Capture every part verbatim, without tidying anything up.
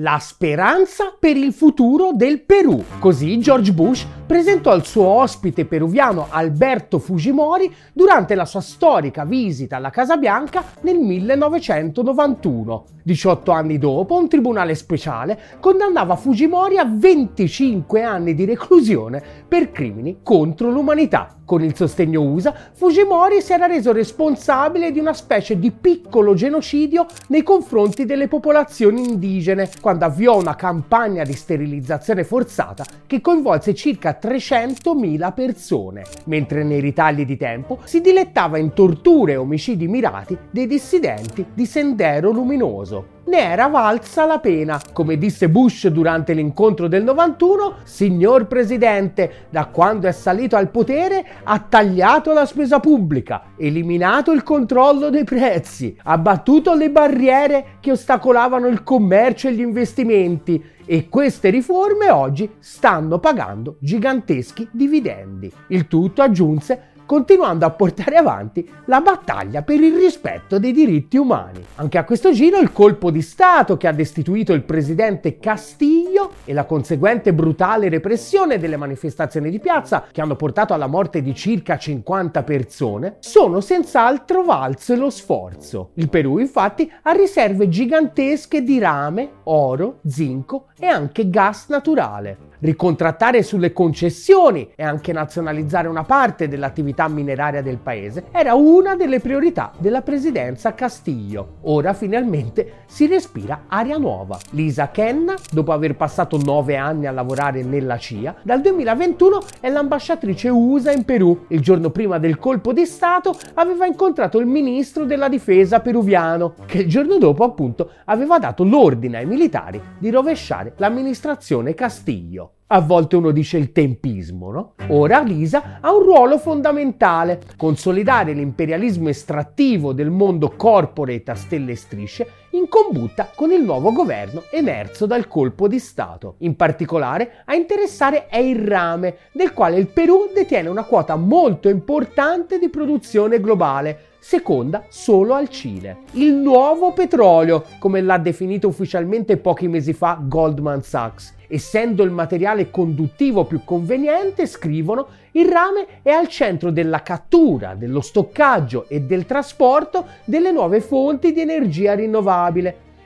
La speranza per il futuro del Perù. Così George Bush presentò al suo ospite peruviano Alberto Fujimori durante la sua storica visita alla Casa Bianca nel millenovecentonovantuno. diciotto anni dopo, un tribunale speciale condannava Fujimori a venticinque anni di reclusione per crimini contro l'umanità. Con il sostegno U S A, Fujimori si era reso responsabile di una specie di piccolo genocidio nei confronti delle popolazioni indigene, quando avviò una campagna di sterilizzazione forzata che coinvolse circa trecentomila persone, mentre nei ritagli di tempo si dilettava in torture e omicidi mirati dei dissidenti di Sendero Luminoso. Ne era valsa la pena. Come disse Bush durante l'incontro del novantuno, «Signor Presidente, da quando è salito al potere ha tagliato la spesa pubblica, eliminato il controllo dei prezzi, abbattuto le barriere che ostacolavano il commercio e gli investimenti, e queste riforme oggi stanno pagando giganteschi dividendi». Il tutto, aggiunse, continuando a portare avanti la battaglia per il rispetto dei diritti umani. Anche a questo giro il colpo di Stato che ha destituito il presidente Castillo e la conseguente brutale repressione delle manifestazioni di piazza, che hanno portato alla morte di circa cinquanta persone, sono senz'altro valse lo sforzo. Il Perù, infatti, ha riserve gigantesche di rame, oro, zinco e anche gas naturale. Ricontrattare sulle concessioni e anche nazionalizzare una parte dell'attività mineraria del paese era una delle priorità della presidenza Castillo. Ora finalmente si respira aria nuova. Lisa Kenna, dopo aver passato nove anni a lavorare nella C I A, dal duemilaventuno è l'ambasciatrice U S A in Perù. Il giorno prima del colpo di Stato aveva incontrato il ministro della difesa peruviano, che il giorno dopo appunto aveva dato l'ordine ai militari di rovesciare l'amministrazione Castillo. A volte uno dice il tempismo, no? Ora Lisa ha un ruolo fondamentale: consolidare l'imperialismo estrattivo del mondo corporate a stelle e strisce in combutta con il nuovo governo emerso dal colpo di Stato. In particolare a interessare è il rame, del quale il Perù detiene una quota molto importante di produzione globale, seconda solo al Cile. Il nuovo petrolio, come l'ha definito ufficialmente pochi mesi fa Goldman Sachs, essendo il materiale conduttivo più conveniente, scrivono, il rame è al centro della cattura, dello stoccaggio e del trasporto delle nuove fonti di energia rinnovabile.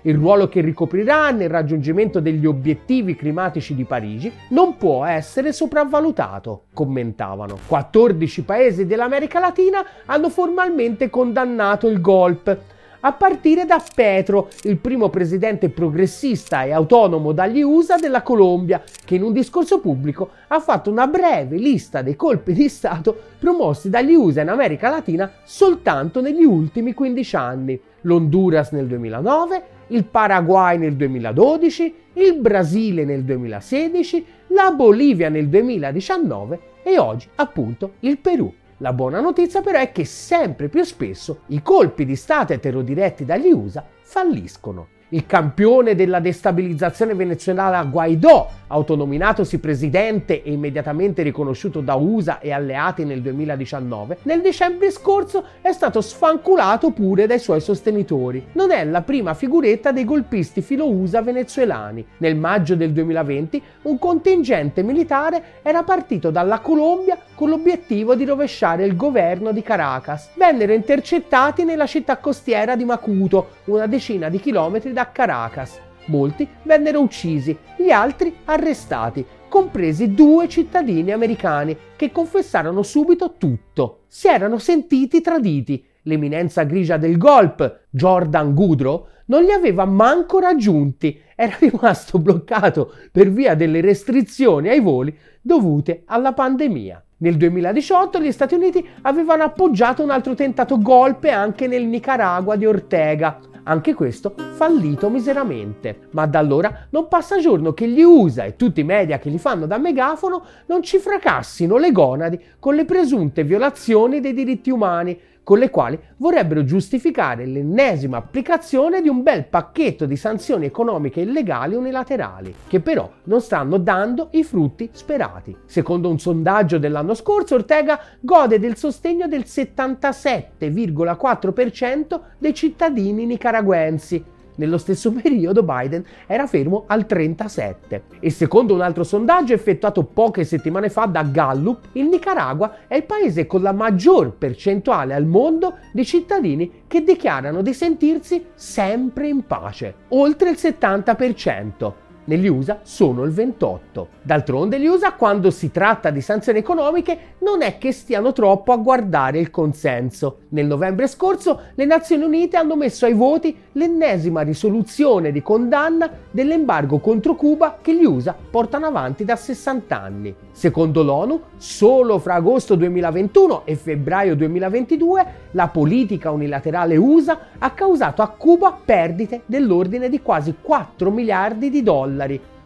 Il ruolo che ricoprirà nel raggiungimento degli obiettivi climatici di Parigi non può essere sopravvalutato, commentavano. quattordici paesi dell'America Latina hanno formalmente condannato il golpe, a partire da Petro, il primo presidente progressista e autonomo dagli U S A della Colombia, che in un discorso pubblico ha fatto una breve lista dei colpi di Stato promossi dagli U S A in America Latina soltanto negli ultimi quindici anni. L'Honduras nel duemilanove, il Paraguay nel duemiladodici, il Brasile nel duemilasedici, la Bolivia nel duemiladiciannove e oggi appunto il Perù. La buona notizia però è che sempre più spesso i colpi di Stato eterodiretti dagli U S A falliscono. Il campione della destabilizzazione venezuelana Guaidó, autonominatosi presidente e immediatamente riconosciuto da U S A e alleati nel duemiladiciannove, nel dicembre scorso è stato sfanculato pure dai suoi sostenitori. Non è la prima figuretta dei golpisti filo U S A venezuelani. Nel maggio del duemilaventi un contingente militare era partito dalla Colombia con l'obiettivo di rovesciare il governo di Caracas. Vennero intercettati nella città costiera di Macuto, una decina di chilometri da Caracas. Molti vennero uccisi, gli altri arrestati, compresi due cittadini americani che confessarono subito tutto. Si erano sentiti traditi. L'eminenza grigia del golpe, Jordan Goodrow, non li aveva manco raggiunti, era rimasto bloccato per via delle restrizioni ai voli dovute alla pandemia. Nel duemiladiciotto gli Stati Uniti avevano appoggiato un altro tentato golpe anche nel Nicaragua di Ortega. Anche questo fallito miseramente, ma da allora non passa giorno che gli U S A e tutti i media che li fanno da megafono non ci fracassino le gonadi con le presunte violazioni dei diritti umani, con le quali vorrebbero giustificare l'ennesima applicazione di un bel pacchetto di sanzioni economiche illegali unilaterali, che però non stanno dando i frutti sperati. Secondo un sondaggio dell'anno scorso, Ortega gode del sostegno del settantasette virgola quattro per cento dei cittadini nicaragüensi. Nello stesso periodo Biden era fermo al trentasette. E secondo un altro sondaggio effettuato poche settimane fa da Gallup, il Nicaragua è il paese con la maggior percentuale al mondo di cittadini che dichiarano di sentirsi sempre in pace, oltre il settanta per cento. Negli U S A sono il ventotto. D'altronde gli U S A, quando si tratta di sanzioni economiche, non è che stiano troppo a guardare il consenso. Nel novembre scorso le Nazioni Unite hanno messo ai voti l'ennesima risoluzione di condanna dell'embargo contro Cuba che gli U S A portano avanti da sessanta anni. Secondo l'ONU, solo fra agosto duemilaventuno e febbraio duemilaventidue la politica unilaterale U S A ha causato a Cuba perdite dell'ordine di quasi quattro miliardi di dollari,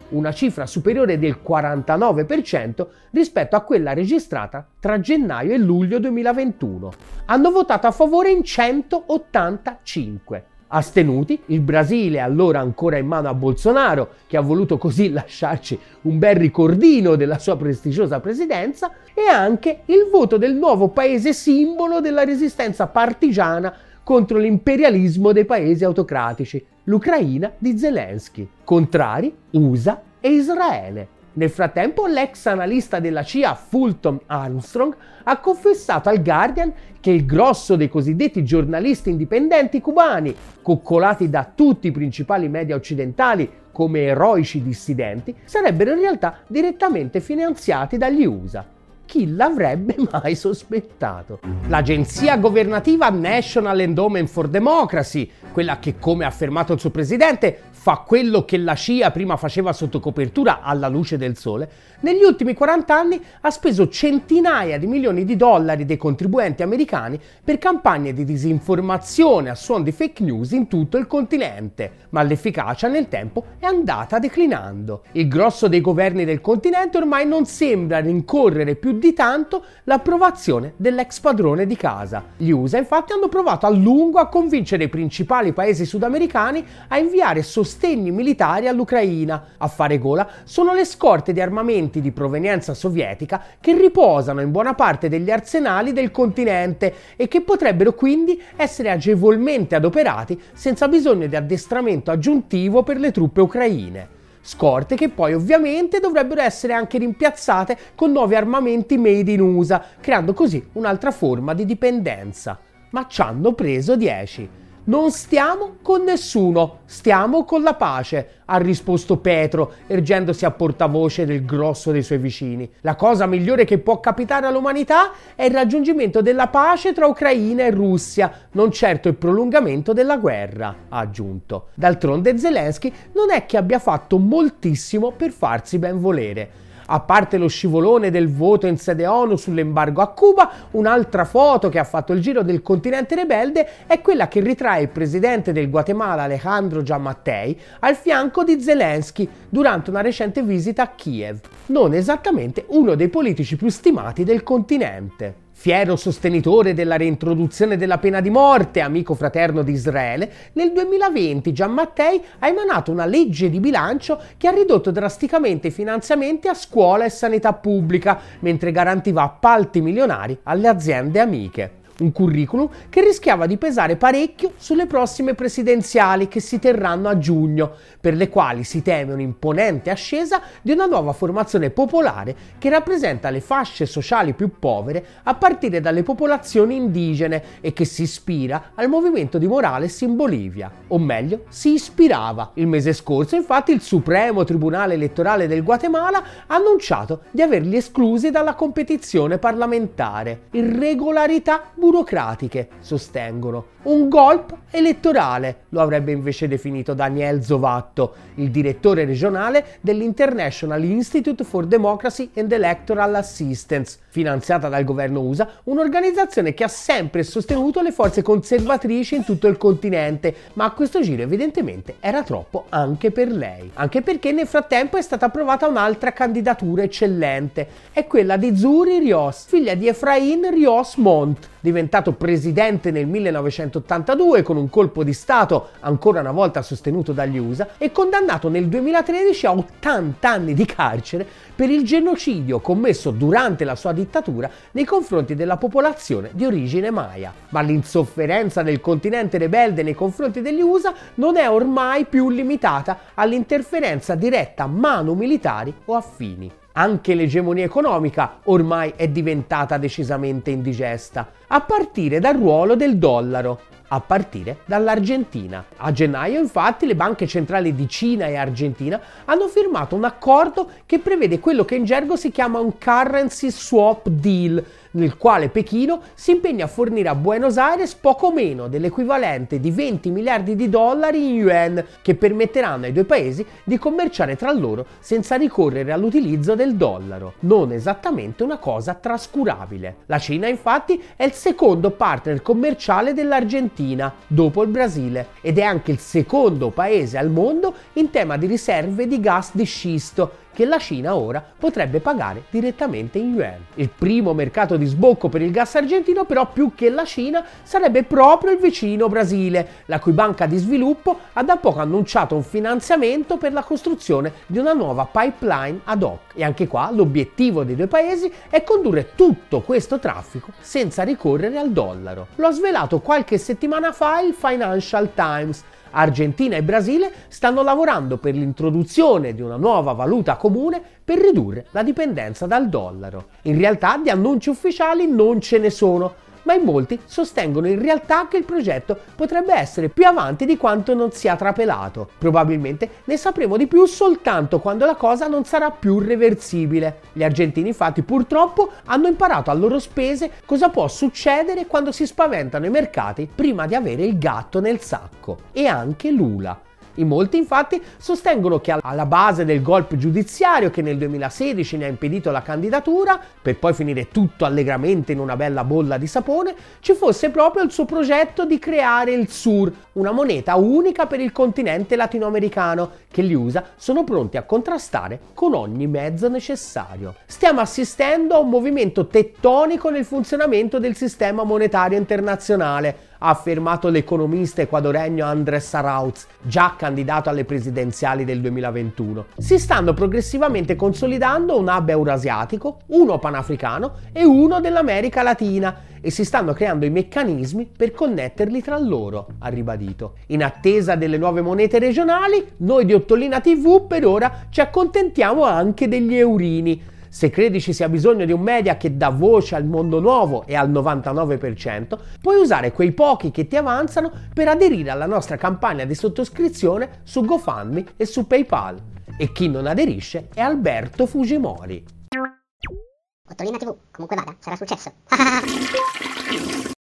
una cifra superiore del quarantanove per cento rispetto a quella registrata tra gennaio e luglio duemilaventuno. Hanno votato a favore in centottantacinque. Astenuti, il Brasile, allora ancora in mano a Bolsonaro, che ha voluto così lasciarci un bel ricordino della sua prestigiosa presidenza, e anche il voto del nuovo paese simbolo della resistenza partigiana contro l'imperialismo dei paesi autocratici, l'Ucraina di Zelensky. Contrari U S A e Israele. Nel frattempo l'ex analista della C I A Fulton Armstrong ha confessato al Guardian che il grosso dei cosiddetti giornalisti indipendenti cubani, coccolati da tutti i principali media occidentali come eroici dissidenti, sarebbero in realtà direttamente finanziati dagli U S A. Chi l'avrebbe mai sospettato? L'agenzia governativa National Endowment for Democracy, quella che, come ha affermato il suo presidente, fa quello che la C I A prima faceva sotto copertura alla luce del sole, negli ultimi quaranta anni ha speso centinaia di milioni di dollari dei contribuenti americani per campagne di disinformazione a suon di fake news in tutto il continente, ma l'efficacia nel tempo è andata declinando. Il grosso dei governi del continente ormai non sembra rincorrere più di tanto l'approvazione dell'ex padrone di casa. Gli U S A infatti hanno provato a lungo a convincere i principali paesi sudamericani a inviare sostegni militari all'Ucraina. A fare gola sono le scorte di armamenti di provenienza sovietica che riposano in buona parte degli arsenali del continente e che potrebbero quindi essere agevolmente adoperati senza bisogno di addestramento aggiuntivo per le truppe ucraine. Scorte che poi ovviamente dovrebbero essere anche rimpiazzate con nuovi armamenti made in U S A, creando così un'altra forma di dipendenza. Ma ci hanno preso dieci. Non stiamo con nessuno, stiamo con la pace, ha risposto Petro, ergendosi a portavoce del grosso dei suoi vicini. La cosa migliore che può capitare all'umanità è il raggiungimento della pace tra Ucraina e Russia, non certo il prolungamento della guerra, ha aggiunto. D'altronde Zelensky non è che abbia fatto moltissimo per farsi ben volere. A parte lo scivolone del voto in sede ONU sull'embargo a Cuba, un'altra foto che ha fatto il giro del continente rebelde è quella che ritrae il presidente del Guatemala Alejandro Giammattei al fianco di Zelensky durante una recente visita a Kiev, non esattamente uno dei politici più stimati del continente. Fiero sostenitore della reintroduzione della pena di morte, amico fraterno di Israele, nel duemilaventi Giammattei ha emanato una legge di bilancio che ha ridotto drasticamente i finanziamenti a scuola e sanità pubblica, mentre garantiva appalti milionari alle aziende amiche. Un curriculum che rischiava di pesare parecchio sulle prossime presidenziali che si terranno a giugno, per le quali si teme un'imponente ascesa di una nuova formazione popolare che rappresenta le fasce sociali più povere a partire dalle popolazioni indigene e che si ispira al movimento di Morales in Bolivia. O meglio, si ispirava. Il mese scorso, infatti, il Supremo Tribunale Elettorale del Guatemala ha annunciato di averli esclusi dalla competizione parlamentare. Irregolarità burocratiche, sostengono. Un golpe elettorale, lo avrebbe invece definito Daniel Zovatto, il direttore regionale dell'International Institute for Democracy and Electoral Assistance, finanziata dal governo U S A, un'organizzazione che ha sempre sostenuto le forze conservatrici in tutto il continente, ma a questo giro evidentemente era troppo anche per lei. Anche perché nel frattempo è stata approvata un'altra candidatura eccellente, è quella di Zuri Ríos, figlia di Efraín Ríos Montt, diventato presidente nel millenovecentottantadue con un colpo di Stato ancora una volta sostenuto dagli U S A, e condannato nel duemilatredici a ottanta anni di carcere per il genocidio commesso durante la sua dittatura nei confronti della popolazione di origine Maya. Ma l'insofferenza del continente rebelde nei confronti degli U S A non è ormai più limitata all'interferenza diretta a mano militari o affini. Anche l'egemonia economica ormai è diventata decisamente indigesta, a partire dal ruolo del dollaro, a partire dall'Argentina. A gennaio, infatti, le banche centrali di Cina e Argentina hanno firmato un accordo che prevede quello che in gergo si chiama un currency swap deal, nel quale Pechino si impegna a fornire a Buenos Aires poco meno dell'equivalente di venti miliardi di dollari in yuan, che permetteranno ai due paesi di commerciare tra loro senza ricorrere all'utilizzo del dollaro. Non esattamente una cosa trascurabile. La Cina, infatti, è il secondo partner commerciale dell'Argentina, dopo il Brasile, ed è anche il secondo paese al mondo in tema di riserve di gas di scisto, che la Cina ora potrebbe pagare direttamente in yuan. Il primo mercato di sbocco per il gas argentino, però, più che la Cina, sarebbe proprio il vicino Brasile, la cui banca di sviluppo ha da poco annunciato un finanziamento per la costruzione di una nuova pipeline ad hoc. E anche qua l'obiettivo dei due paesi è condurre tutto questo traffico senza ricorrere al dollaro. Lo ha svelato qualche settimana fa il Financial Times. Argentina e Brasile stanno lavorando per l'introduzione di una nuova valuta comune per ridurre la dipendenza dal dollaro. In realtà di annunci ufficiali non ce ne sono, ma in molti sostengono in realtà che il progetto potrebbe essere più avanti di quanto non sia trapelato. Probabilmente ne sapremo di più soltanto quando la cosa non sarà più reversibile. Gli argentini, infatti, purtroppo hanno imparato a loro spese cosa può succedere quando si spaventano i mercati prima di avere il gatto nel sacco. E anche Lula. In molti, infatti, sostengono che alla base del golpe giudiziario che nel duemilasedici ne ha impedito la candidatura, per poi finire tutto allegramente in una bella bolla di sapone, ci fosse proprio il suo progetto di creare il S U R, una moneta unica per il continente latinoamericano, che gli U S A sono pronti a contrastare con ogni mezzo necessario. Stiamo assistendo a un movimento tettonico nel funzionamento del sistema monetario internazionale, ha affermato l'economista ecuadoregno Andrés Arauz, già candidato alle presidenziali del duemilaventuno. Si stanno progressivamente consolidando un hub eurasiatico, uno panafricano e uno dell'America Latina, e si stanno creando i meccanismi per connetterli tra loro, ha ribadito. In attesa delle nuove monete regionali, noi di Ottolina tivù per ora ci accontentiamo anche degli eurini. Se credi ci sia bisogno di un media che dà voce al mondo nuovo e al novantanove per cento, puoi usare quei pochi che ti avanzano per aderire alla nostra campagna di sottoscrizione su GoFundMe e su PayPal. E chi non aderisce è Alberto Fujimori. Ottolina tivù, comunque vada, sarà successo.